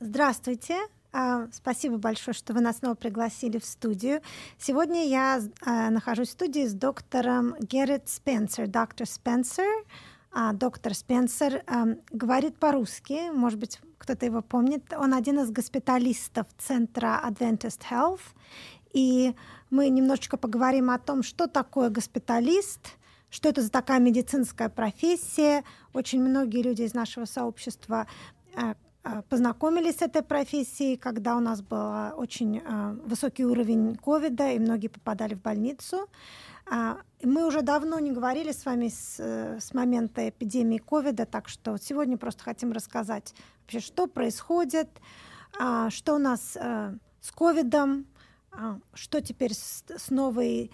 Здравствуйте. Спасибо большое, что вы нас снова пригласили в студию. Сегодня я нахожусь в студии с доктором Garrett Spencer. Доктор Спенсер говорит по-русски, может быть, кто-то его помнит. Он один из госпиталистов центра Adventist Health. И мы немножечко поговорим о том, что такое госпиталист, что это за такая медицинская профессия. Очень многие люди из нашего сообщества познакомились с этой профессией, когда у нас был очень высокий уровень ковида, и многие попадали в больницу. Мы уже давно не говорили с вами с момента эпидемии ковида, так что сегодня просто хотим рассказать вообще, что происходит, что у нас с ковидом, что теперь с новой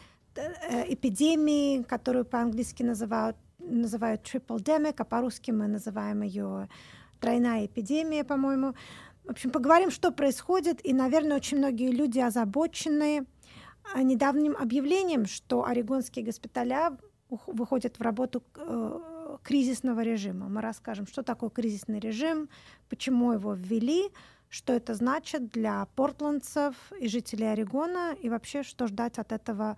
эпидемией, которую по-английски называют tripledemic, а по-русски мы называем ее тройная эпидемия, по-моему. В общем, поговорим, что происходит. И, наверное, очень многие люди озабочены недавним объявлением, что орегонские госпиталя выходят в работу кризисного режима. Мы расскажем, что такое кризисный режим, почему его ввели, что это значит для портландцев и жителей Орегона, и вообще, что ждать от этого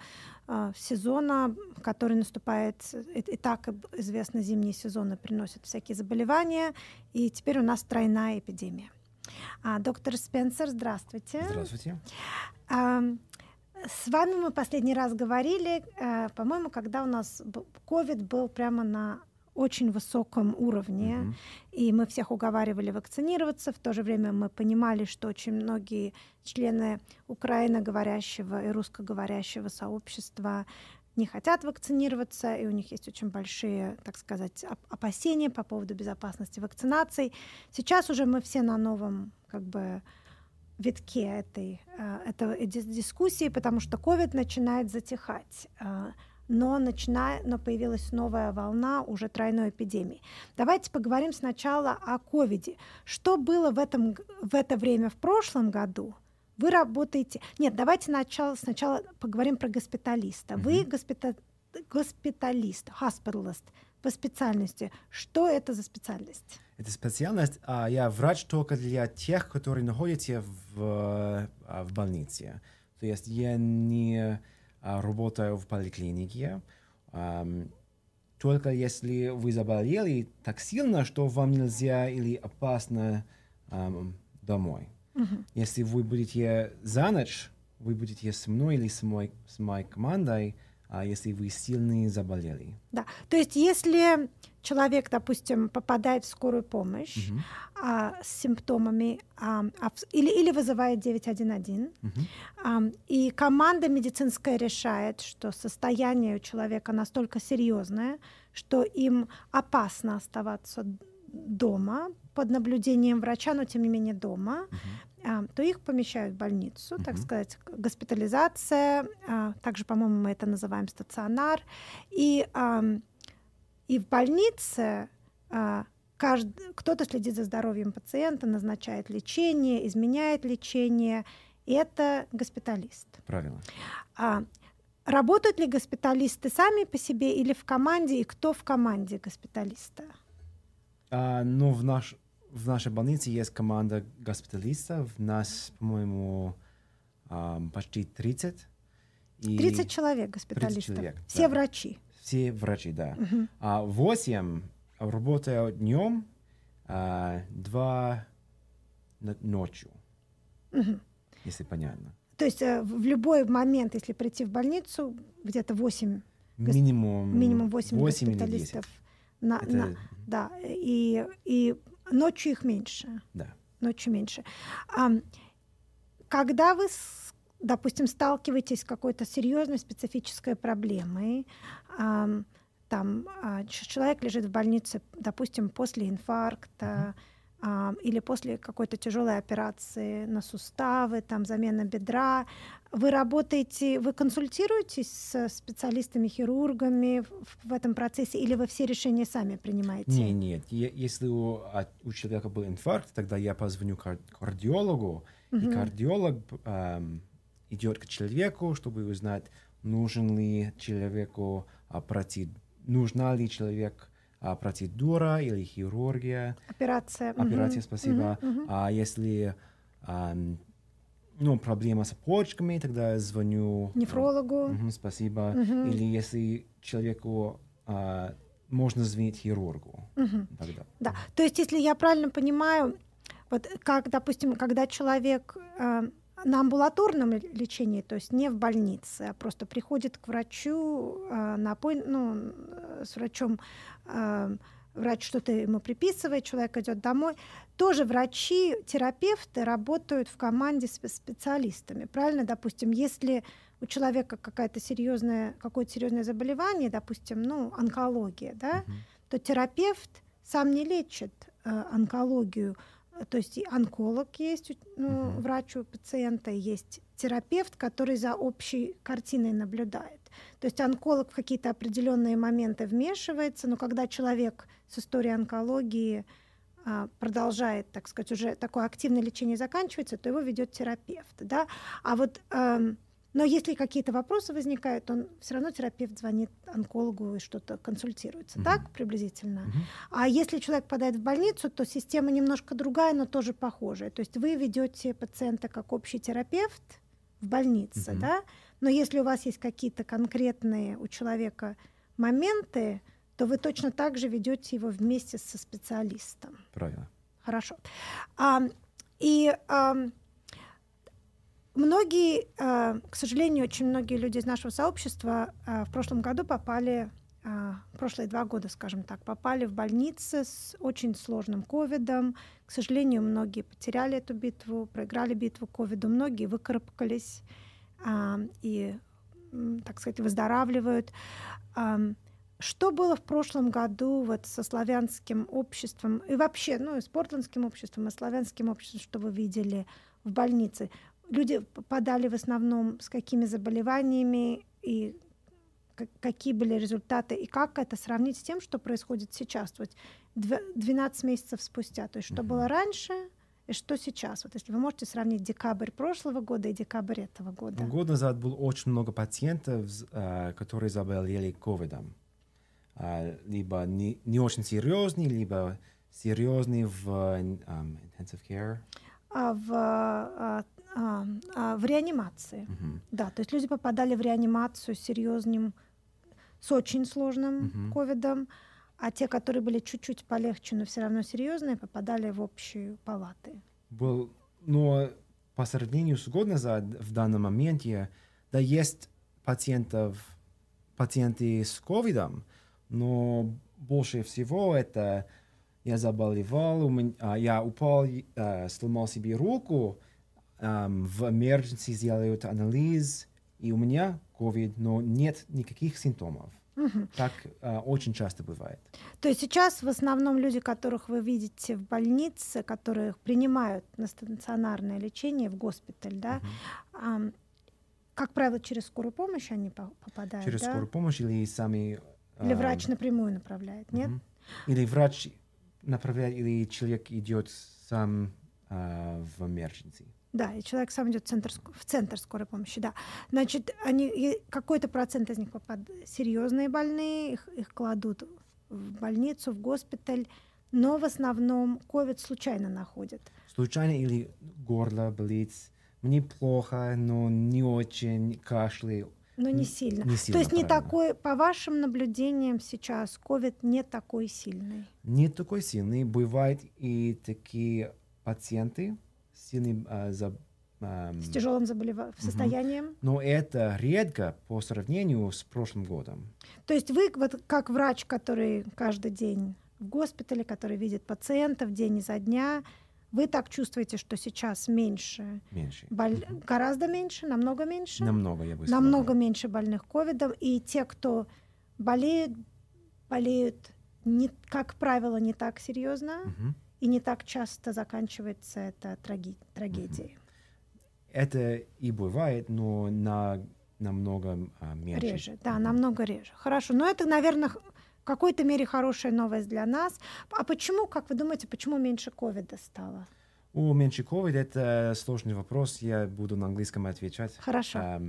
сезона, который наступает. И так известно, зимние сезоны приносят всякие заболевания, и теперь у нас тройная эпидемия. Доктор Спенсер, здравствуйте. Здравствуйте. С вами мы последний раз говорили, по-моему, когда у нас ковид был прямо на очень высоком уровне, и мы всех уговаривали вакцинироваться. В то же время мы понимали, что очень многие члены украиноговорящего и русскоговорящего сообщества не хотят вакцинироваться, и у них есть очень большие, так сказать, опасения по поводу безопасности вакцинаций. Сейчас уже мы все на новом, как бы, витке этой дискуссии, потому что COVID начинает затихать. Но появилась новая волна уже тройной эпидемии. Давайте поговорим сначала о ковиде. Что было в это время в прошлом году? Вы работаете... Нет, давайте сначала поговорим про госпиталиста. Вы госпиталист, hospitalist по специальности. Что это за специальность? Это специальность, я врач только для тех, которые находятся в больнице. То есть я не... работаю в поликлинике. Только если вы заболели так сильно, что вам нельзя или опасно домой. Если вы будете за ночь, вы будете со мной или с моей командой, если вы сильно заболели. Да, то есть если человек, допустим, попадает в скорую помощь с симптомами или вызывает 911, и команда медицинская решает, что состояние у человека настолько серьезное, что им опасно оставаться дома под наблюдением врача, но тем не менее дома, то их помещают в больницу, так сказать, госпитализация, также, по-моему, мы это называем стационар. И в больнице кто-то следит за здоровьем пациента, назначает лечение, изменяет лечение. И это госпиталист. Правильно. Работают ли госпиталисты сами по себе или в команде? И кто в команде госпиталиста? В нашей больнице есть команда госпиталистов. Нас, по-моему, почти 30. 30 человек госпиталистов. 30 человек, все, да. Врачи. Все врачи, да. 8 работают днем, 2 ночью, если понятно. То есть в любой момент, если прийти в больницу, где-то 8 минимум 8 госпиталистов. Да, и ночью их меньше. Да. Ночью меньше. Когда вы, допустим, сталкиваетесь с какой-то серьезной специфической проблемой, там человек лежит в больнице, допустим, после инфаркта или после какой-то тяжелой операции на суставы, там замена бедра, вы консультируетесь с специалистами, хирургами в этом процессе, или вы все решения сами принимаете? Нет. Если у человека был инфаркт, тогда я позвоню кардиологу, и кардиолог идет к человеку, чтобы узнать, нужна ли человеку процедура или хирургия. Операция. Операция, спасибо. А если проблема с почками, тогда звоню нефрологу. Спасибо. Или если человеку можно звонить хирургу. Тогда. Да. То есть, если я правильно понимаю, вот как, допустим, когда человек на амбулаторном лечении, то есть не в больнице, а просто приходит к врачу, с врачом, врач что-то ему приписывает, человек идет домой, тоже врачи, терапевты работают в команде с специалистами, правильно? Допустим, если у человека какое-то серьезное заболевание, допустим, онкология, да, то терапевт сам не лечит онкологию. То есть и онколог есть, врач у пациента, есть терапевт, который за общей картиной наблюдает. То есть онколог в какие-то определенные моменты вмешивается, но когда человек с историей онкологии продолжает, так сказать, уже такое активное лечение заканчивается, то его ведет терапевт. Да? Но если какие-то вопросы возникают, все равно терапевт звонит онкологу и что-то консультируется. Так приблизительно? А если человек попадает в больницу, то система немножко другая, но тоже похожая. То есть вы ведете пациента как общий терапевт в больнице, да? Но если у вас есть какие-то конкретные у человека моменты, то вы точно так же ведете его вместе со специалистом. Правильно. Хорошо. Многие, к сожалению, очень многие люди из нашего сообщества в прошлом году прошлые 2 года, скажем так, попали в больницы с очень сложным ковидом. К сожалению, многие потеряли эту битву, проиграли битву ковиду, многие выкарабкались и, так сказать, выздоравливают. Что было в прошлом году вот со славянским обществом и вообще, и с портландским обществом, и славянским обществом, что вы видели в больнице? Люди попадали в основном с какими заболеваниями, и какие были результаты, и как это сравнить с тем, что происходит сейчас, вот 12 месяцев спустя, то есть что было раньше и что сейчас. Вот если вы можете сравнить декабрь прошлого года и декабрь этого года. Год назад было очень много пациентов, которые заболели ковидом. Либо не очень серьезные, либо серьезные в intensive care. В реанимации. Да, то есть люди попадали в реанимацию с очень сложным ковидом, а те, которые были чуть-чуть полегче, но все равно серьезные, попадали в общие палаты. Но по сравнению с годом назад, в данном моменте, да, есть пациенты с ковидом, но больше всего это я заболевал, я упал, сломал себе руку, в emergency сделают анализ, и у меня COVID, но нет никаких симптомов. Так очень часто бывает. То есть сейчас в основном люди, которых вы видите в больнице, которых принимают на стационарное лечение в госпиталь, да, как правило, через скорую помощь они попадают? Через скорую помощь или сами... Или врач напрямую направляет, нет? Или врач направляет, или человек идет сам в emergency. Да, и человек сам идет в центр скорой помощи, да. Значит, какой-то процент из них попадают серьезные больные, их кладут в больницу, в госпиталь, но в основном ковид случайно находят. Случайно или горло болит, мне плохо, но не очень, кашляю. Но не сильно. Не сильно. То есть не такой, по вашим наблюдениям сейчас, ковид не такой сильный? Не такой сильный. Бывают и такие пациенты, с тяжелым состоянием. Но это редко по сравнению с прошлым годом. То есть вы, вот, как врач, который каждый день в госпитале, который видит пациентов день изо дня, вы так чувствуете, что сейчас меньше. Гораздо меньше, намного меньше? Намного, я бы сказал. Намного меньше больных ковидом. И те, кто болеют, как правило, не так серьезно. И не так часто заканчивается это трагедией. Это и бывает, но намного меньше. Реже, да, намного реже. Хорошо, но это, наверное, в какой-то мере хорошая новость для нас. А почему, как вы думаете, почему меньше ковида стало? Меньше ковида — это сложный вопрос, я буду на английском отвечать. Хорошо.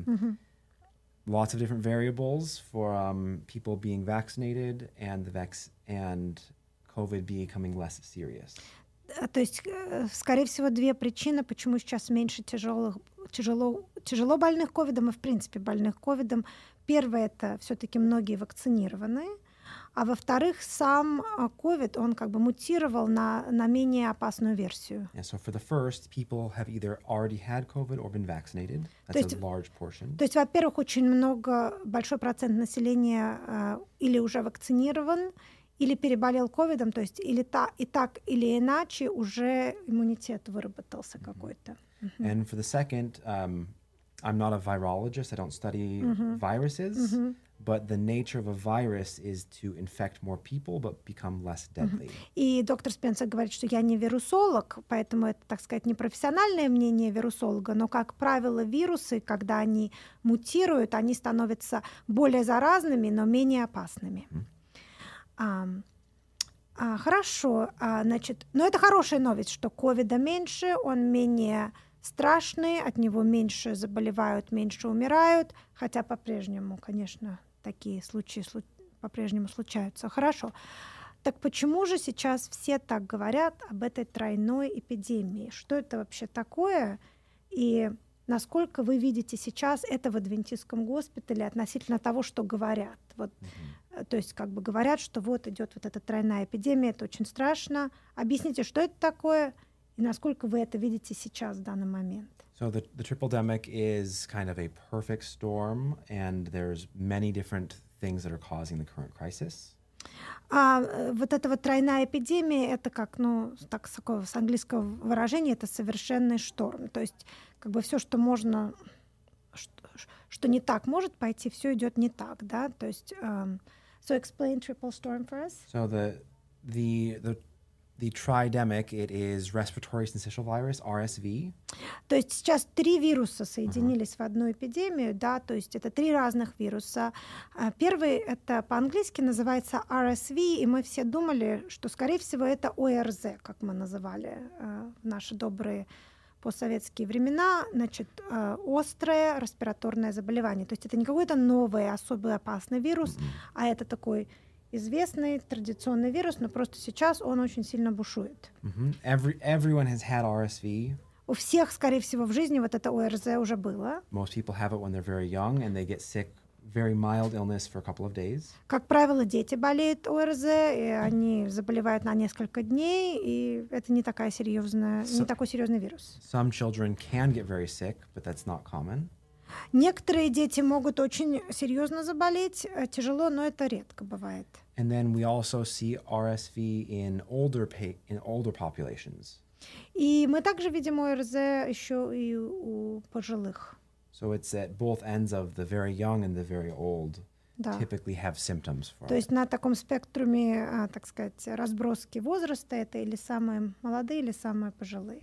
lots of different variables for people being vaccinated and COVID becoming less serious. То есть, скорее всего, две причины, почему сейчас меньше тяжело больных ковидом и, в принципе, больных ковидом. Первое, это все-таки многие вакцинированные. А во-вторых, сам COVID, он как бы мутировал на менее опасную версию. То есть, во-первых, очень большой процент населения или уже вакцинирован, или переболел ковидом, то есть или так или иначе уже иммунитет выработался какой-то. And for the second, I'm not a virologist, I don't study viruses, but the nature of a virus is to infect more people but become less deadly. И доктор Спенсер говорит, что я не вирусолог, поэтому это, так сказать, не профессиональное мнение вирусолога, но, как правило, вирусы, когда они мутируют, они становятся более заразными, но менее опасными. Хорошо, значит, но это хорошая новость, что ковида меньше, он менее страшный, от него меньше заболевают, меньше умирают, хотя по-прежнему, конечно, такие случаи по-прежнему случаются. Хорошо. Так почему же сейчас все так говорят об этой тройной эпидемии? Что это вообще такое? И насколько вы видите сейчас это в адвентистском госпитале относительно того, что говорят? Вот, то есть как бы говорят, что вот идет вот эта тройная эпидемия, это очень страшно. Объясните, что это такое? И насколько вы это видите сейчас, в данный момент? So the tripledemic is kind of a perfect storm, and there's many different things that are causing the current crisis. Вот эта вот тройная эпидемия, это как, ну, так с английского выражения, это совершенный шторм. То есть как бы все, что можно, что не так может пойти, все идет не так, да? То есть, so explain triple storm for us. So the tridemic, it is respiratory syncytial virus, RSV. То есть сейчас три вируса соединились в одну эпидемию, да, то есть это три разных вируса. Первый, это по-английски называется RSV, и мы все думали, что, скорее всего, это ОРЗ, как мы называли в наши добрые постсоветские времена, значит, острое респираторное заболевание. То есть это не какой-то новый, особо опасный вирус, а это такой известный традиционный вирус, но просто сейчас он очень сильно бушует. Everyone has had RSV. У всех, скорее всего, в жизни вот это ОРЗ уже было. Most people have it when they're very young and they get sick, very mild illness for a couple of days. Как правило, дети болеют ОРЗ, и они заболевают на несколько дней, и это не такая серьезная, не такой серьезный вирус. Some children can get very sick, but that's not common. Некоторые дети могут очень серьезно заболеть, тяжело, но это редко бывает. And then we also see RSV in older populations. И мы также видим ОРЗ еще и у пожилых. So it's at both ends of the very young and the very old. Да. Typically have symptoms for. То есть на таком спектруме, так сказать, разброски возраста, это или самые молодые, или самые пожилые.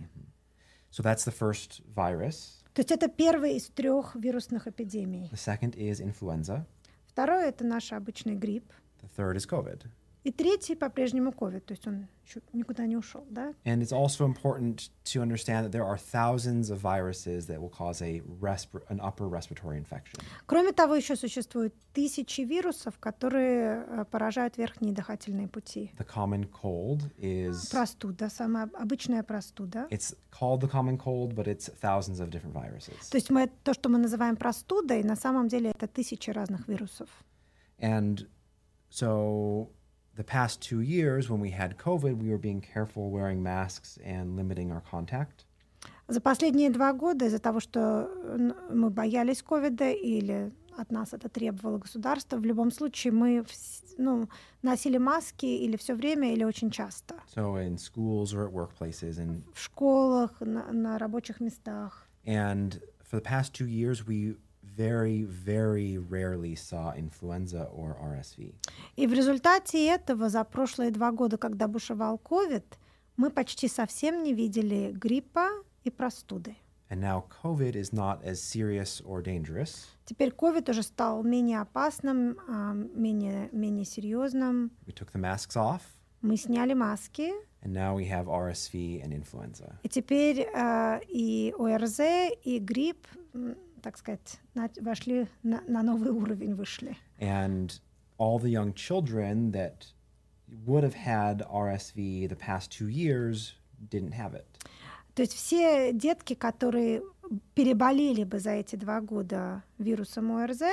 So that's the first virus. То есть это первый из трех вирусных эпидемий. The second is influenza. Второй — это наш обычный грипп. The third is COVID. И третий по-прежнему COVID, то есть он никуда не ушел, да? And it's also important to understand that there are thousands of viruses that will cause an upper respiratory infection. Кроме того, еще существуют тысячи вирусов, которые поражают верхние дыхательные пути. The common cold is простуда, самая обычная простуда. It's called the common cold, but it's thousands of different viruses. То есть то, что мы называем простудой, на самом деле это тысячи разных вирусов. And so the past 2 years, when we had COVID, we were being careful wearing masks and limiting our contact. За последние 2 года из-за того, что мы боялись ковида или от нас это требовало государство, в любом случае мы, носили маски или все время, или очень часто. So in schools or at workplaces and в школах, на рабочих местах. And for the past 2 years, we very, very rarely saw influenza or RSV. И в результате этого за прошлые 2 года, когда бушевал COVID, мы почти совсем не видели гриппа и простуды. And now COVID is not as serious or dangerous. Теперь COVID уже стал менее опасным, менее серьезным. We took the masks off. Мы сняли маски. And now we have RSV and influenza. И теперь и ОРЗ, и грипп так сказать, вошли на новый уровень, вышли. And all the young children that would have had RSV the past 2 years didn't have it. То есть все детки, которые переболели бы за эти 2 года вирусом ОРЗ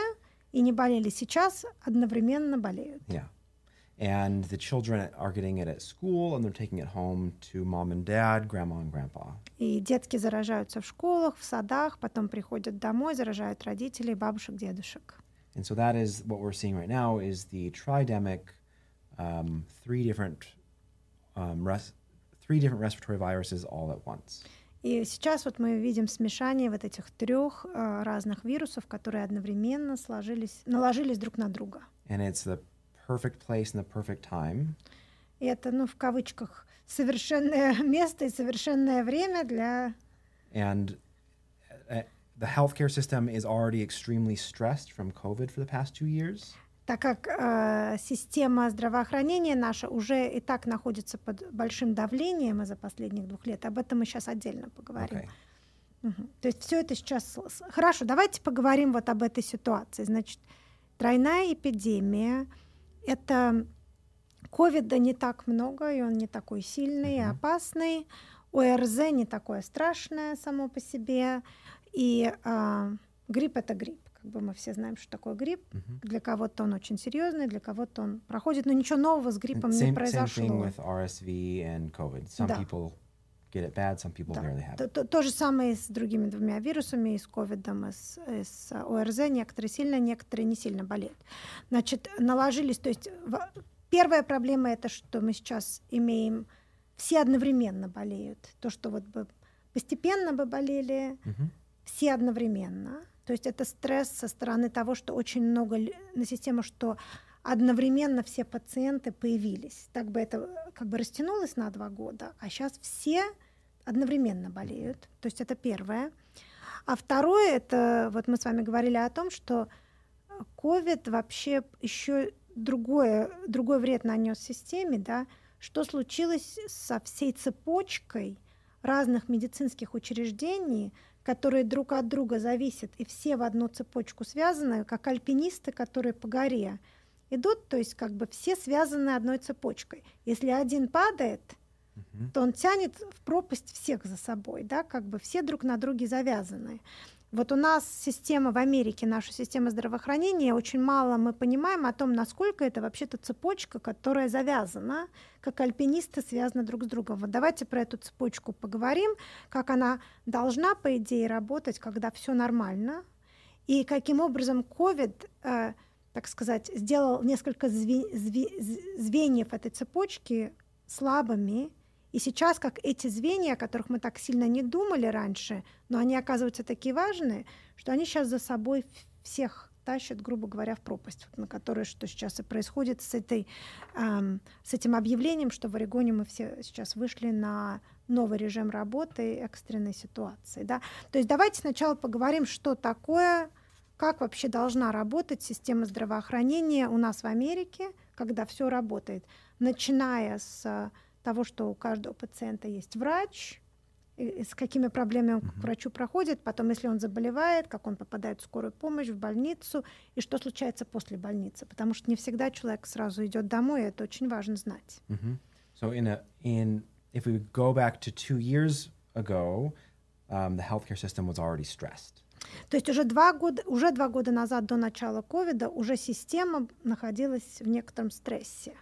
и не болели сейчас, одновременно болеют. Yeah. And the children are getting it at school, and they're taking it home to mom and dad, grandma and grandpa. И детки заражаются в школах, в садах, потом приходят домой, заражают родителей, бабушек, дедушек. And so that is what we're seeing right now is the tridemic, three different respiratory viruses all at once. И сейчас вот мы видим смешание вот этих 3 разных вирусов, которые одновременно наложились друг на друга. And it's the perfect place and the perfect time. Это, ну, в кавычках, совершенное место и совершенное время для. And the healthcare system is already extremely stressed from COVID for the past 2 years. Так как система здравоохранения наша уже и так находится под большим давлением из-за последних 2 лет, об этом мы сейчас отдельно поговорим. Okay. Угу. То есть все это сейчас. Хорошо, давайте поговорим вот об этой ситуации. Значит, тройная эпидемия. Это ковида не так много, и он не такой сильный и опасный. ОРЗ не такое страшное само по себе. И грипп — это грипп. Как бы мы все знаем, что такое грипп. Для кого-то он очень серьезный, для кого-то он проходит. Но ничего нового с гриппом не произошло. То же самое и с другими 2 вирусами, и с ковидом, и с ОРЗ. Некоторые сильно, некоторые не сильно болеют. Значит, наложились. То есть первая проблема — это что мы сейчас имеем. Все одновременно болеют. То, что вот бы постепенно бы болели, все одновременно. То есть это стресс со стороны того, что очень много на систему, что одновременно все пациенты появились. Так бы это как бы растянулось на 2 года, а сейчас все одновременно болеют. То есть это первое. А второе, это вот мы с вами говорили о том, что COVID вообще еще другой вред нанес системе, да, что случилось со всей цепочкой разных медицинских учреждений, которые друг от друга зависят, и все в одну цепочку связаны, как альпинисты, которые по горе идут, то есть как бы все связаны одной цепочкой. Если один падает, то он тянет в пропасть всех за собой, да, как бы все друг на друге завязаны. Вот у нас система в Америке, наша система здравоохранения, очень мало мы понимаем о том, насколько это вообще-то цепочка, которая завязана, как альпинисты связаны друг с другом. Вот давайте про эту цепочку поговорим, как она должна, по идее, работать, когда все нормально, и каким образом COVID, так сказать, сделал несколько звеньев этой цепочки слабыми. И сейчас, как эти звенья, о которых мы так сильно не думали раньше, но они оказываются такие важные, что они сейчас за собой всех тащат, грубо говоря, в пропасть, вот, на которой что сейчас и происходит с этим объявлением, что в Орегоне мы все сейчас вышли на новый режим работы и экстренной ситуации. Да? То есть давайте сначала поговорим, что такое, как вообще должна работать система здравоохранения у нас в Америке, когда все работает, начиная с того, что у каждого пациента есть врач, и с какими проблемами он к врачу проходит, потом, если он заболевает, как он попадает в скорую помощь, в больницу, и что случается после больницы. Потому что не всегда человек сразу идет домой, и это очень важно знать. So if we go back to 2 years ago, the healthcare system was already stressed. То есть уже два года назад, до начала ковида, уже система находилась в некотором стрессе.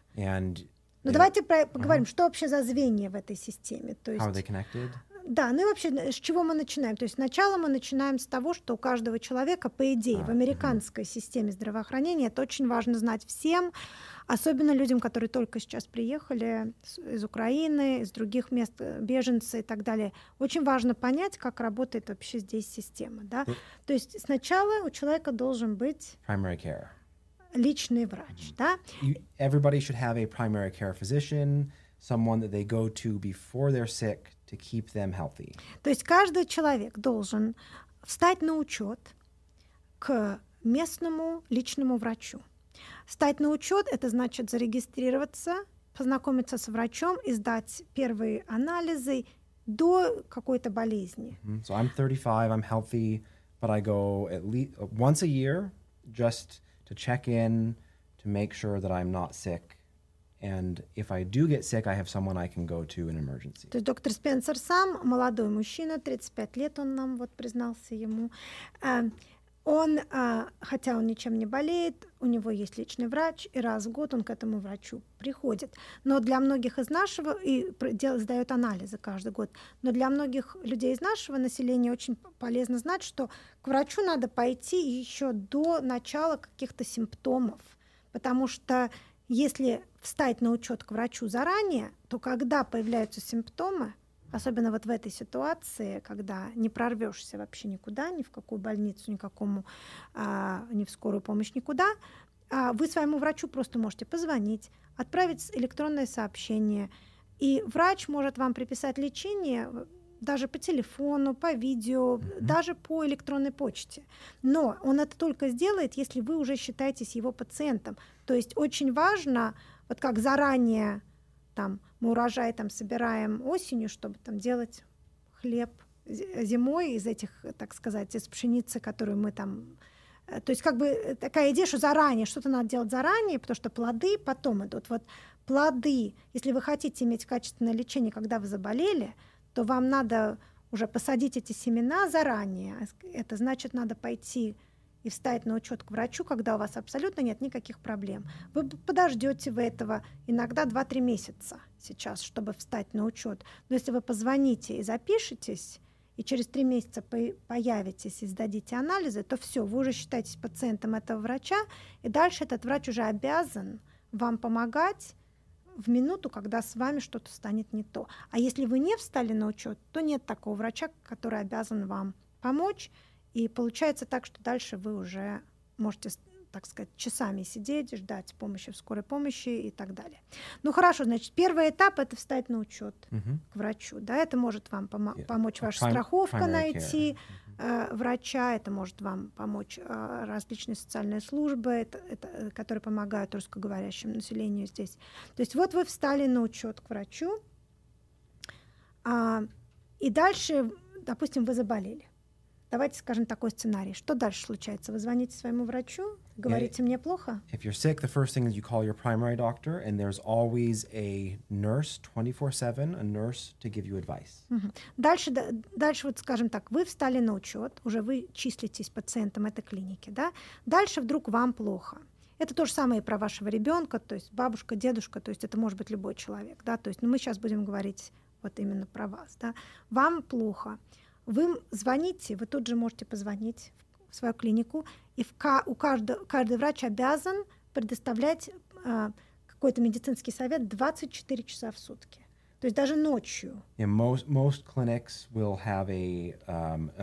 Но давайте поговорим, что вообще за звенья в этой системе. То есть, how are they connected? Да, ну и вообще, с чего мы начинаем? То есть сначала мы начинаем с того, что у каждого человека, по идее, в американской системе здравоохранения, это очень важно знать всем, особенно людям, которые только сейчас приехали из Украины, из других мест, беженцы и так далее. Очень важно понять, как работает вообще здесь система. Да? То есть сначала у человека должен быть primary care. Личный врач, да? Everybody should have a primary care physician, someone that they go to before they're sick to keep them healthy. То есть каждый человек должен встать на учет к местному личному врачу. Встать на учет — это значит зарегистрироваться, познакомиться с врачом и сдать первые анализы до какой-то болезни. So I'm 35, I'm healthy. but I go at least once a year just to check in, to make sure that I'm not sick. And if I do get sick, I have someone I can go to in emergency. То есть доктор Спенсер сам, молодой мужчина, 35 лет, он нам вот признался ему. Он, хотя он ничем не болеет, у него есть личный врач, и раз в год он к этому врачу приходит. Но для многих из нашего, и сдает анализы каждый год, но для многих людей из нашего населения очень полезно знать, что к врачу надо пойти еще до начала каких-то симптомов, потому что если встать на учет к врачу заранее, то когда появляются симптомы, особенно вот в этой ситуации, когда не прорвешься вообще никуда, ни в какую больницу, никакому, ни в скорую помощь, никуда, вы своему врачу просто можете позвонить, отправить электронное сообщение, и врач может вам приписать лечение даже по телефону, по видео, даже по электронной почте. Но он это только сделает, если вы уже считаетесь его пациентом. То есть очень важно, вот как заранее там, мы урожай там, собираем осенью, чтобы там, делать хлеб зимой из этих, так сказать, из пшеницы, которую мы там... То есть как бы такая идея, что заранее, что-то надо делать заранее, потому что плоды потом идут. Вот плоды, если вы хотите иметь качественное лечение, когда вы заболели, то вам надо уже посадить эти семена заранее. Это значит, надо пойти и встать на учет к врачу, когда у вас абсолютно нет никаких проблем. Вы подождете вы этого иногда 2-3 месяца сейчас, чтобы встать на учет. Но если вы позвоните и запишетесь, и через 3 месяца появитесь и сдадите анализы, то все, вы уже считаетесь пациентом этого врача, и дальше этот врач уже обязан вам помогать в минуту, когда с вами что-то станет не то. А если вы не встали на учет, то нет такого врача, который обязан вам помочь. И получается так, что дальше вы уже можете, так сказать, часами сидеть, ждать помощи в скорой помощи и так далее. Ну хорошо, значит, первый этап — это встать на учет к врачу. Да? Это может вам помочь ваша страховка найти врача, это может вам помочь различные социальные службы, которые помогают русскоговорящему населению здесь. То есть вот вы встали на учет к врачу, и дальше, допустим, вы заболели. Давайте скажем такой сценарий. Что дальше случается? Вы звоните своему врачу, говорите, мне плохо. If you're sick, the first thing is you call your primary doctor, and there's always a nurse 24/7, a nurse to give you advice. Дальше вот скажем так, вы встали на учет, уже вы числитесь пациентом этой клиники, да? Дальше вдруг вам плохо. Это то же самое и про вашего ребенка, то есть бабушка, дедушка, то есть это может быть любой человек, да? То есть, ну, мы сейчас будем говорить вот именно про вас, да? Вам плохо. Вы звоните, вы тут же можете позвонить в свою клинику, и каждый врач обязан предоставлять какой-то медицинский совет 24 часа в сутки, то есть даже ночью. Yeah, most clinics will have a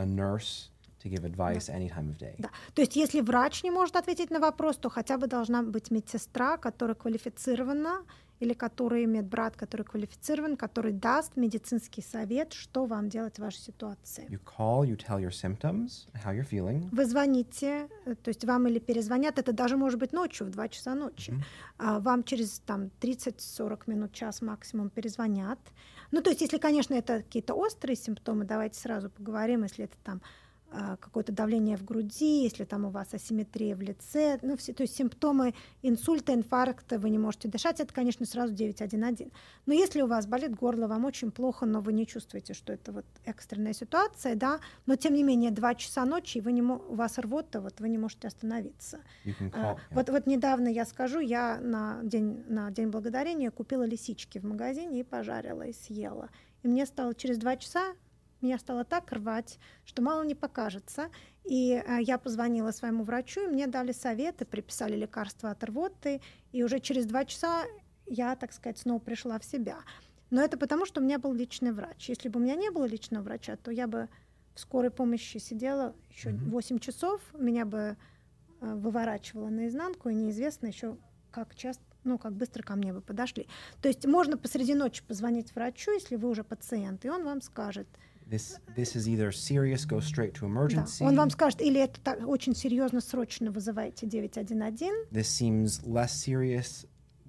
nurse to give advice any time of day. Да. То есть если врач не может ответить на вопрос, то хотя бы должна быть медсестра, которая квалифицирована, или который медбрат, который квалифицирован, который даст медицинский совет, что вам делать в вашей ситуации. You call, you tell your symptoms, how you're feeling. Вы звоните, то есть вам или перезвонят, это даже может быть ночью, в 2 часа ночи. Вам через там, 30-40 минут, час максимум перезвонят. Ну, то есть, если, конечно, это какие-то острые симптомы, давайте сразу поговорим, если это там какое-то давление в груди, если там у вас асимметрия в лице, ну, все, то есть симптомы инсульта, инфаркта, вы не можете дышать, это, конечно, сразу 911. Но если у вас болит горло, вам очень плохо, но вы не чувствуете, что это вот экстренная ситуация, да, но тем не менее 2 часа ночи, и у вас рвота, вот вы не можете остановиться. Вот недавно я скажу, я на День Благодарения купила лисички в магазине и пожарила, и съела. И мне стало через 2 часа меня стало так рвать, что мало не покажется. И я позвонила своему врачу, и мне дали советы, приписали лекарства от рвоты, и уже через 2 часа я, так сказать, снова пришла в себя. Но это потому, что у меня был личный врач. Если бы у меня не было личного врача, то я бы в скорой помощи сидела еще 8 часов, меня бы выворачивало наизнанку, и неизвестно еще, как часто, ну, как быстро ко мне бы подошли. То есть можно посреди ночи позвонить врачу, если вы уже пациент, и он вам скажет... This is either serious, go straight to emergency. Да, он вам скажет, или это очень серьезно, срочно вызывайте 911. This seems less serious,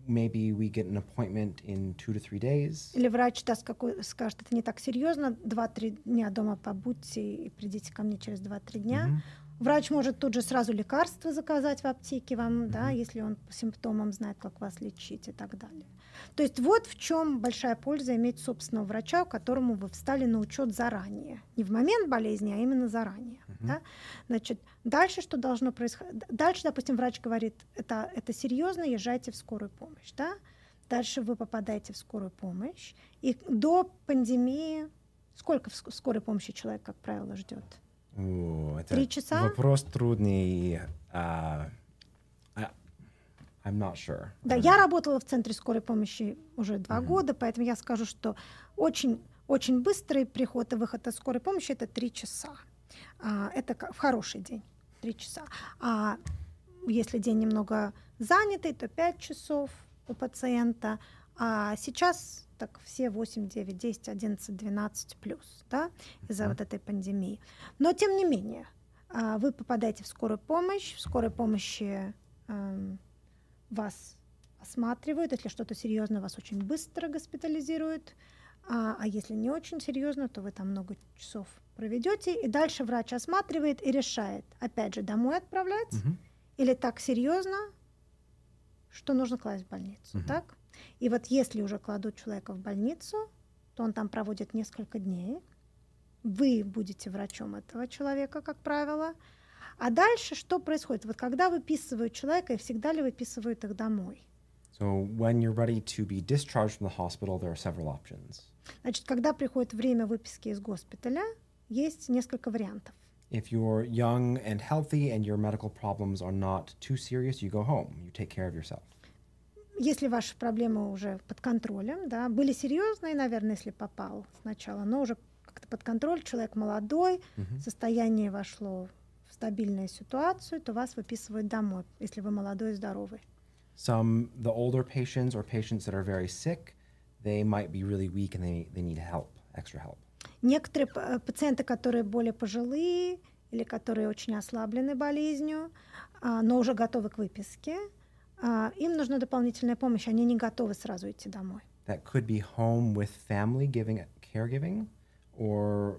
Maybe we get an appointment in 2 to 3 days. Или врач даст какой, скажет, это не так серьезно, 2-3 дня дома побудьте и придите ко мне через 2-3 дня. Mm-hmm. Врач может тут же сразу лекарства заказать в аптеке вам, mm-hmm. да, если он по симптомам знает, как вас лечить и так далее. То есть вот в чем большая польза иметь собственного врача, которому вы встали на учет заранее. Не в момент болезни, а именно заранее. Mm-hmm. Да? Значит, дальше что должно происходить? Дальше, допустим, врач говорит, это серьезно, езжайте в скорую помощь. Да? Дальше вы попадаете в скорую помощь. И до пандемии сколько в скорой помощи человек, как правило, ждет? 3 часа? Вопрос трудный. I'm not sure. Да, я работала в центре скорой помощи уже 2 mm-hmm. года, поэтому я скажу, что очень быстрый приход и выход из скорой помощи — это 3 часа. Это в хороший день, 3 часа. А если день немного занятый, то 5 часов у пациента. А сейчас так все 8, 9, 10, 11, 12 плюс, да, из-за mm-hmm. вот этой пандемии. Но тем не менее, вы попадаете в скорую помощь. В скорой помощи вас осматривают, если что-то серьезное, вас очень быстро госпитализируют, а если не очень серьезно, то вы там много часов проведете, и дальше врач осматривает и решает, опять же, домой отправлять угу. или так серьезно, что нужно класть в больницу, угу. так? И вот если уже кладут человека в больницу, то он там проводит несколько дней, вы будете врачом этого человека, как правило. А дальше что происходит? Вот когда выписывают человека, и всегда ли выписывают их домой? So when you're ready to be discharged from the hospital, there are several options. Значит, когда приходит время выписки из госпиталя, есть несколько вариантов. If you're young and healthy and your medical problems are not too serious, you go home. You take care of yourself. Если ваши проблемы уже под контролем, да, были серьезные, наверное, если попал сначала, но уже как-то под контроль, человек молодой, mm-hmm. состояние вошло стабильную ситуацию, то вас выписывают домой, если вы молодой и здоровый. Some the older patients or patients that are very sick, they might be really weak and they need help, extra help. Некоторые пациенты, которые более пожилые или которые очень ослаблены болезнью, но уже готовы к выписке, им нужна дополнительная помощь, они не готовы сразу идти домой. That could be home with family giving caregiving, or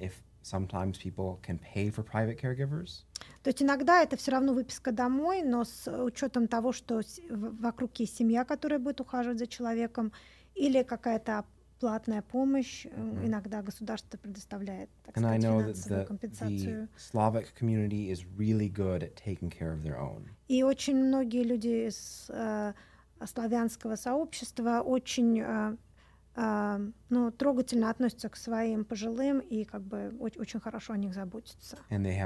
if sometimes people can pay for private caregivers. То есть иногда это все равно выписка домой, но с учетом того, что вокруг есть семья, которая будет ухаживать за человеком, или какая-то платная помощь, mm-hmm. иногда государство предоставляет, так сказать, финансовую компенсацию. The Slavic community is really good at taking care of their own. И очень многие люди из славянского сообщества очень трогательно относятся к своим пожилым и как бы очень хорошо о них заботятся. И очень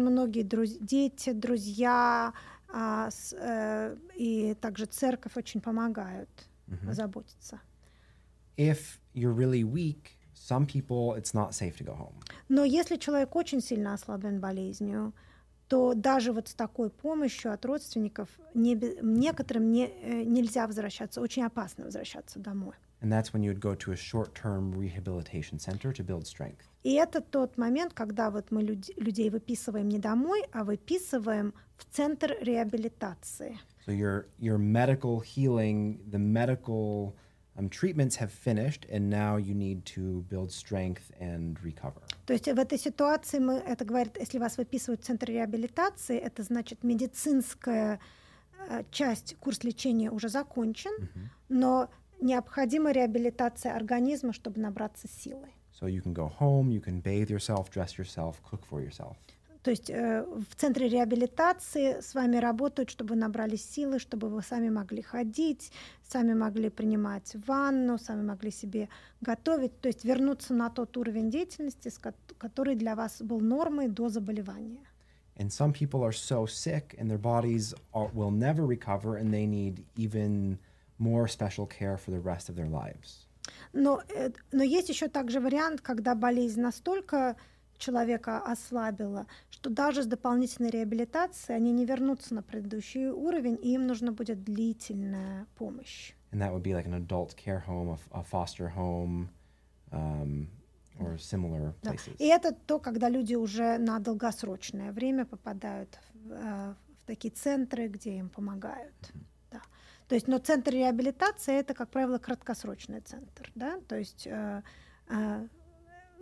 многие дети, друзья и также церковь очень помогают mm-hmm. заботиться. If you're really weak, some people it's not safe to go home. Но если человек очень сильно ослаблен болезнью, то даже вот с такой помощью от родственников некоторым нельзя возвращаться, очень опасно возвращаться домой. И это тот момент, когда вот мы людей выписываем не домой, а выписываем в центр реабилитации. So your medical healing, the medical treatments have finished, and now you need to build strength and recover. То есть в этой ситуации это говорит, если вас выписывают в центр реабилитации, это значит медицинская часть, курс лечения уже закончен, mm-hmm. но необходима реабилитация организма, чтобы набраться силы. So you can go home, you can bathe yourself, dress yourself, cook for yourself. То есть в центре реабилитации с вами работают, чтобы вы набрались силы, чтобы вы сами могли ходить, сами могли принимать ванну, сами могли себе готовить, то есть вернуться на тот уровень деятельности, который для вас был нормой до заболевания. And some people are so sick and their bodies will never recover and they need even more special care for the rest of their lives. Но есть еще также вариант, когда болезнь настолько человека ослабило, что даже с дополнительной реабилитацией они не вернутся на предыдущий уровень, и им нужна будет длительная помощь. And that would be like an adult care home, a foster home, or similar places. И это то, когда люди уже на долгосрочное время попадают в такие центры, где им помогают. Да. То есть, но центр реабилитации это, как правило, краткосрочный центр, да? То есть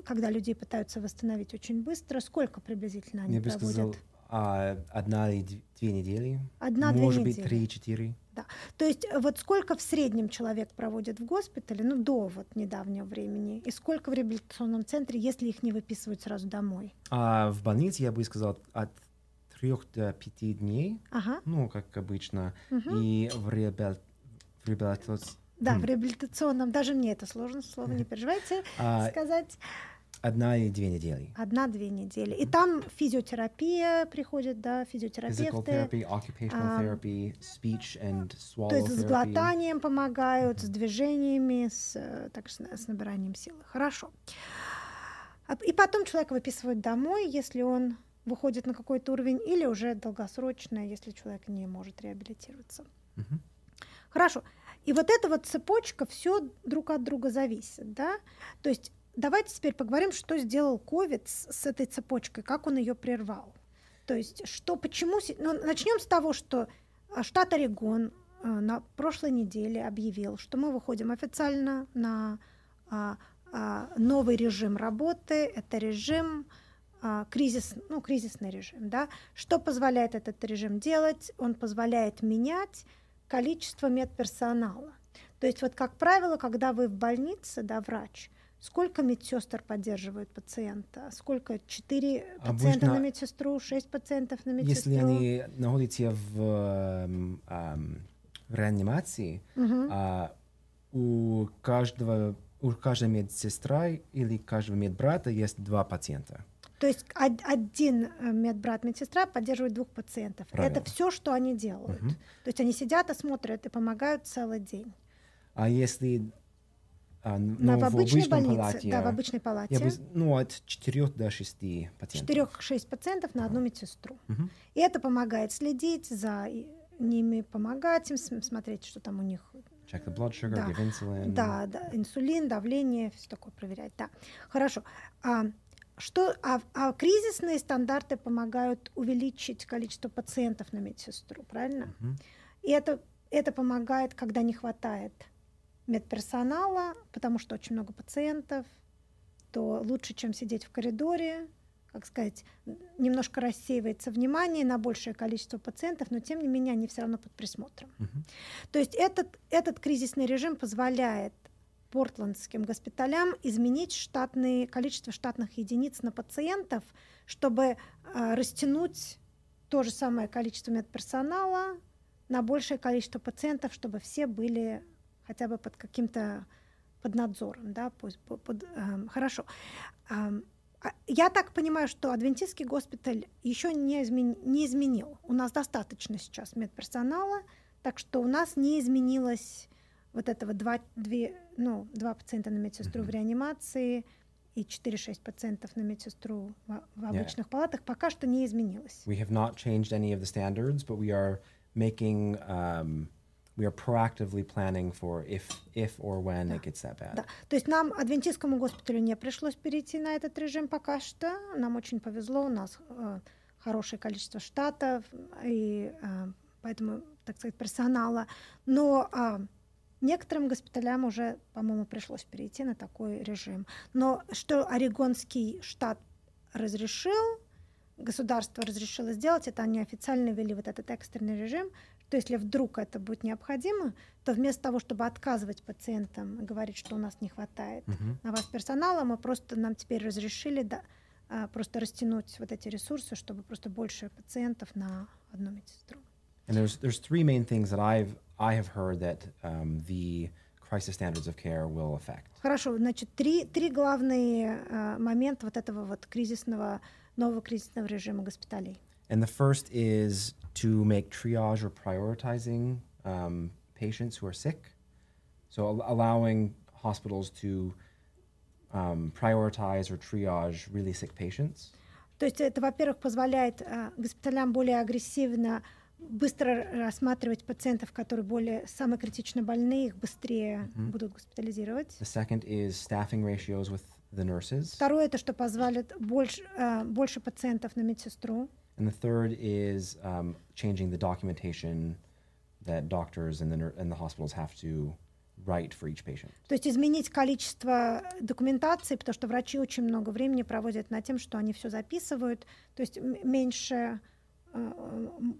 когда людей пытаются восстановить очень быстро, сколько приблизительно они проводят? 1-2 недели. 1-2 недели. Может быть, 3-4. Да. То есть вот сколько в среднем человек проводит в госпитале, ну, до вот недавнего времени, и сколько в реабилитационном центре, если их не выписывают сразу домой? В больнице, я бы сказал, от 3 до 5 дней, ага. Ну, как обычно, угу. И в реабилитационном... Да, в реабилитационном, даже мне это сложно, слово не переживайте сказать. 1-2 недели. 1-2 недели. И там физиотерапия приходит, да, физиотерапевты. Physical therapy, occupational therapy, speech and swallow therapy. То есть с глотанием помогают, с движениями, с набиранием силы. Хорошо. И потом человека выписывают домой, если он выходит на какой-то уровень, или уже долгосрочно, если человек не может реабилитироваться. Mm-hmm. Хорошо. И вот эта вот цепочка, все друг от друга зависит, да? То есть давайте теперь поговорим, что сделал COVID с этой цепочкой, как он ее прервал. То есть, что, почему... Ну, начнем с того, что штат Орегон на прошлой неделе объявил, что мы выходим официально на новый режим работы. Это режим кризисный режим. Да? Что позволяет этот режим делать? Он позволяет менять количество медперсонала. То есть, вот как правило, когда вы в больнице, да, врач... Сколько медсестр поддерживают пациента? Сколько? 4 пациента на медсестру, 6 пациентов на медсестру? Если они находятся в реанимации, uh-huh. у каждой медсестры или каждого медбрата есть 2 пациента. То есть один медбрат-медсестра поддерживает 2 пациентов. Правильно. Это все, что они делают. Uh-huh. То есть они сидят и смотрят, и помогают целый день. А если... в обычной больнице, да, в обычной палате. От 4 до 6 пациентов. 4-6 пациентов на одну медсестру. Uh-huh. И это помогает следить за ними, помогать им, смотреть, что там у них. Check the blood sugar, да. Give insulin. Да, да, инсулин, давление, все такое проверять. Да. Хорошо. Кризисные стандарты помогают увеличить количество пациентов на медсестру, правильно? Uh-huh. И это помогает, когда не хватает медперсонала, потому что очень много пациентов, то лучше, чем сидеть в коридоре, как сказать, немножко рассеивается внимание на большее количество пациентов, но тем не менее они все равно под присмотром. Mm-hmm. То есть этот кризисный режим позволяет портландским госпиталям изменить количество штатных единиц на пациентов, чтобы растянуть то же самое количество медперсонала на большее количество пациентов, чтобы все были хотя бы под каким-то надзором, да, хорошо. Я так понимаю, что адвентистский госпиталь еще не изменил. У нас достаточно сейчас медперсонала, так что у нас не изменилось вот этого 2 пациента на медсестру mm-hmm. в реанимации и 4-6 пациентов на медсестру в обычных палатах. Пока что не изменилось. We have not changed any of the standards, but we are making We are proactively planning for if or when it gets that bad. Да. То есть нам, адвентистскому госпиталю, не пришлось перейти на этот режим пока что. Нам очень повезло, у нас хорошее количество штатов, и поэтому, так сказать, персонала. Но некоторым госпиталям уже, по-моему, пришлось перейти на такой режим. Но что Орегонский штат разрешил, государство разрешило сделать, это они официально ввели вот этот экстренный режим. То есть, если вдруг это будет необходимо, то вместо того, чтобы отказывать пациентам и говорить, что у нас не хватает на вас персонала, нам теперь разрешили просто растянуть вот эти ресурсы, чтобы просто больше пациентов на одну медсестру. And there's 3 main things that I have heard that the crisis standards of care will affect. Хорошо, значит, 3 главные момента вот этого вот нового кризисного режима госпиталей. And the first is to make triage or prioritizing patients who are sick. So allowing hospitals to prioritize or triage really sick patients. То есть это, во-первых, позволяет госпиталям более агрессивно быстро рассматривать пациентов, которые более самые критично больны, их быстрее будут госпитализировать. The second is staffing ratios with the nurses. Второе — это что позволит больше пациентов на медсестру. And the third is changing the documentation that doctors and the hospitals have to write for each patient. То есть изменить количество документации, потому что врачи очень много времени проводят над тем, что они все записывают, то есть меньше,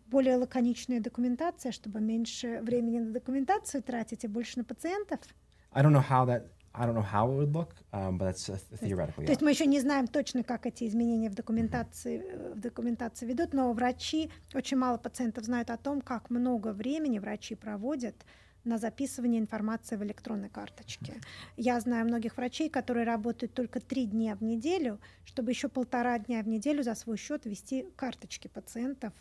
более лаконичная документация, чтобы меньше времени на документацию тратить и больше на пациентов. I don't know how it would look, but that's theoretically. То есть мы еще не знаем точно, как эти изменения в документации ведут, но врачи, очень мало пациентов знают о том, как много времени врачи проводят на записывание информации в электронной карточке. Я знаю многих врачей, которые работают только 3 дня в неделю, чтобы еще 1,5 дня в неделю за свой счет вести карточки пациентов,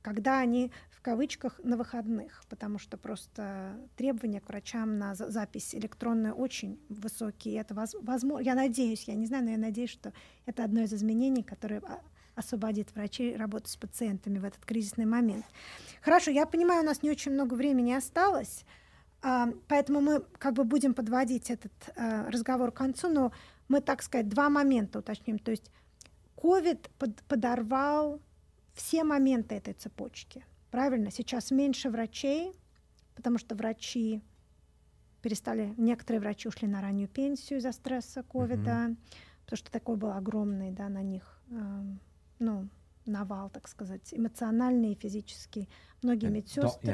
когда они в кавычках на выходных, потому что просто требования к врачам на запись электронную очень высокие. Это возможно, я надеюсь, я не знаю, но я надеюсь, что это одно из изменений, которое освободит врачей работу с пациентами в этот кризисный момент. Хорошо, я понимаю, у нас не очень много времени осталось, поэтому мы как бы будем подводить этот разговор к концу, но мы, так сказать, 2 момента уточним. То есть COVID подорвал все моменты этой цепочки. Правильно, сейчас меньше врачей, потому что врачи перестали... Некоторые врачи ушли на раннюю пенсию из-за стресса ковида, потому что такой был огромный, да, на них навал, так сказать, эмоциональный и физический. Многие медсестры,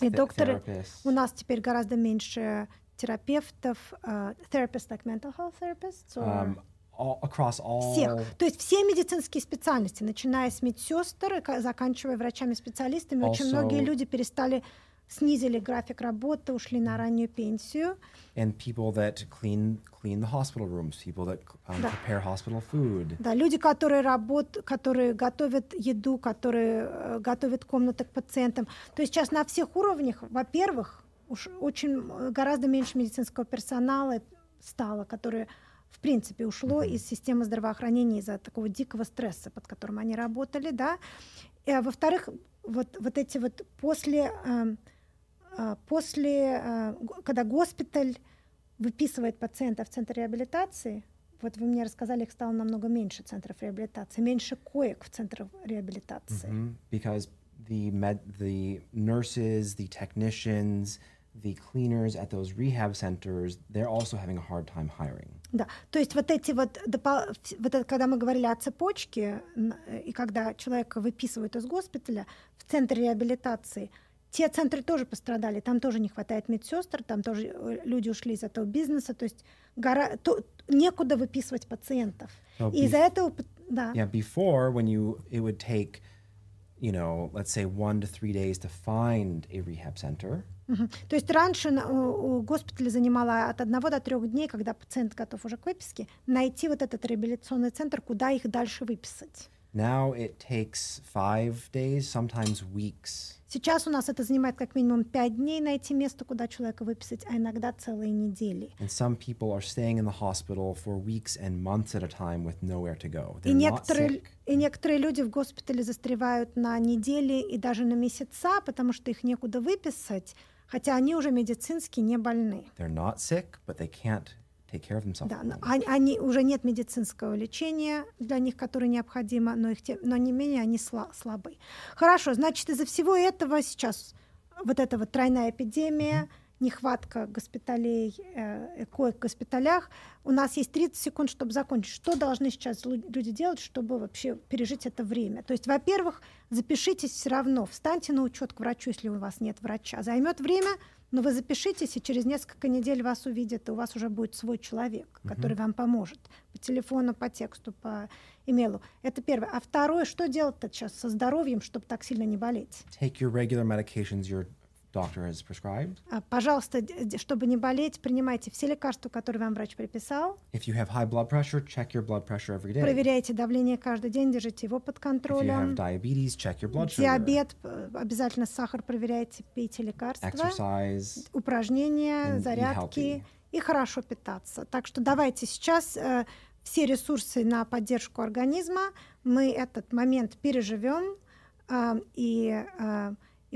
и докторы. У нас теперь гораздо меньше терапевтов, therapists, like mental health therapists, всех. То есть все медицинские специальности, начиная с медсестер, заканчивая врачами-специалистами, очень многие люди перестали, снизили график работы, ушли на раннюю пенсию. And people that clean the hospital rooms, people that prepare hospital food. Да, люди, которые готовят еду, которые готовят комнаты к пациентам. То есть сейчас на всех уровнях, во-первых, уж очень гораздо меньше медицинского персонала стало, которое в принципе ушло из системы здравоохранения из-за такого дикого стресса, под которым они работали, да. А во-вторых, вот эти после, когда госпиталь выписывает пациента в центр реабилитации, вот вы мне рассказали, их стало намного меньше центров реабилитации, меньше коек в центрах реабилитации. Because the nurses, the technicians, the cleaners at those rehab centers, they're also having a hard time hiring. Да, то есть вот это, когда мы говорили о цепочке, и когда человека выписывают из госпиталя в центре реабилитации, те центры тоже пострадали, там тоже не хватает медсестер, там тоже люди ушли из этого бизнеса, то есть некуда выписывать пациентов. So и из-за этого, да. Yeah, before, when it would take, let's say 1 to 3 days to find a rehab center. То есть раньше госпиталь занимала от 1 до 3 дней, когда пациент готов уже к выписке, найти вот этот реабилитационный центр, куда их дальше выписать. Now it takes 5 days, sometimes weeks. Сейчас у нас это занимает как минимум 5 дней найти место, куда человека выписать, а иногда целые недели. And some people are staying in the hospital for weeks and months at a time with nowhere to go. They're not sick. И некоторые люди в госпитале застревают на недели и даже на месяца, потому что их некуда выписать, хотя они уже медицински не больны. They're not sick, but they can't take care of themselves. Да, они уже нет медицинского лечения для них, которое необходимо, но не менее они слабы. Хорошо, значит, из-за всего этого сейчас вот эта вот тройная эпидемия, нехватка госпиталей, коек в госпиталях. У нас есть 30 секунд, чтобы закончить. Что должны сейчас люди делать, чтобы вообще пережить это время? То есть, во-первых, запишитесь все равно, встаньте на учет к врачу, если у вас нет врача. Займет время, но вы запишитесь, и через несколько недель вас увидят, и у вас уже будет свой человек, который вам поможет по телефону, по тексту, по имейлу. Это первое. А второе, что делать-то сейчас со здоровьем, чтобы так сильно не болеть? Take your regular medications, your doctor has prescribed. Пожалуйста, чтобы не болеть, принимайте все лекарства, которые вам врач приписал. If you have high blood pressure, check your blood pressure every day. Проверяйте давление каждый день, держите его под контролем. If you have diabetes, check your blood sugar. Диабет, обязательно сахар проверяйте, пейте лекарства. Exercise, упражнения, зарядки и хорошо питаться. Так что давайте сейчас все ресурсы на поддержку организма. Мы этот момент переживем. И,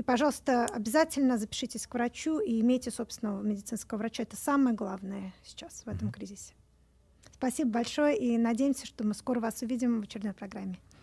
пожалуйста, обязательно запишитесь к врачу и имейте собственного медицинского врача. Это самое главное сейчас в этом кризисе. Спасибо большое, и надеемся, что мы скоро вас увидим в очередной программе.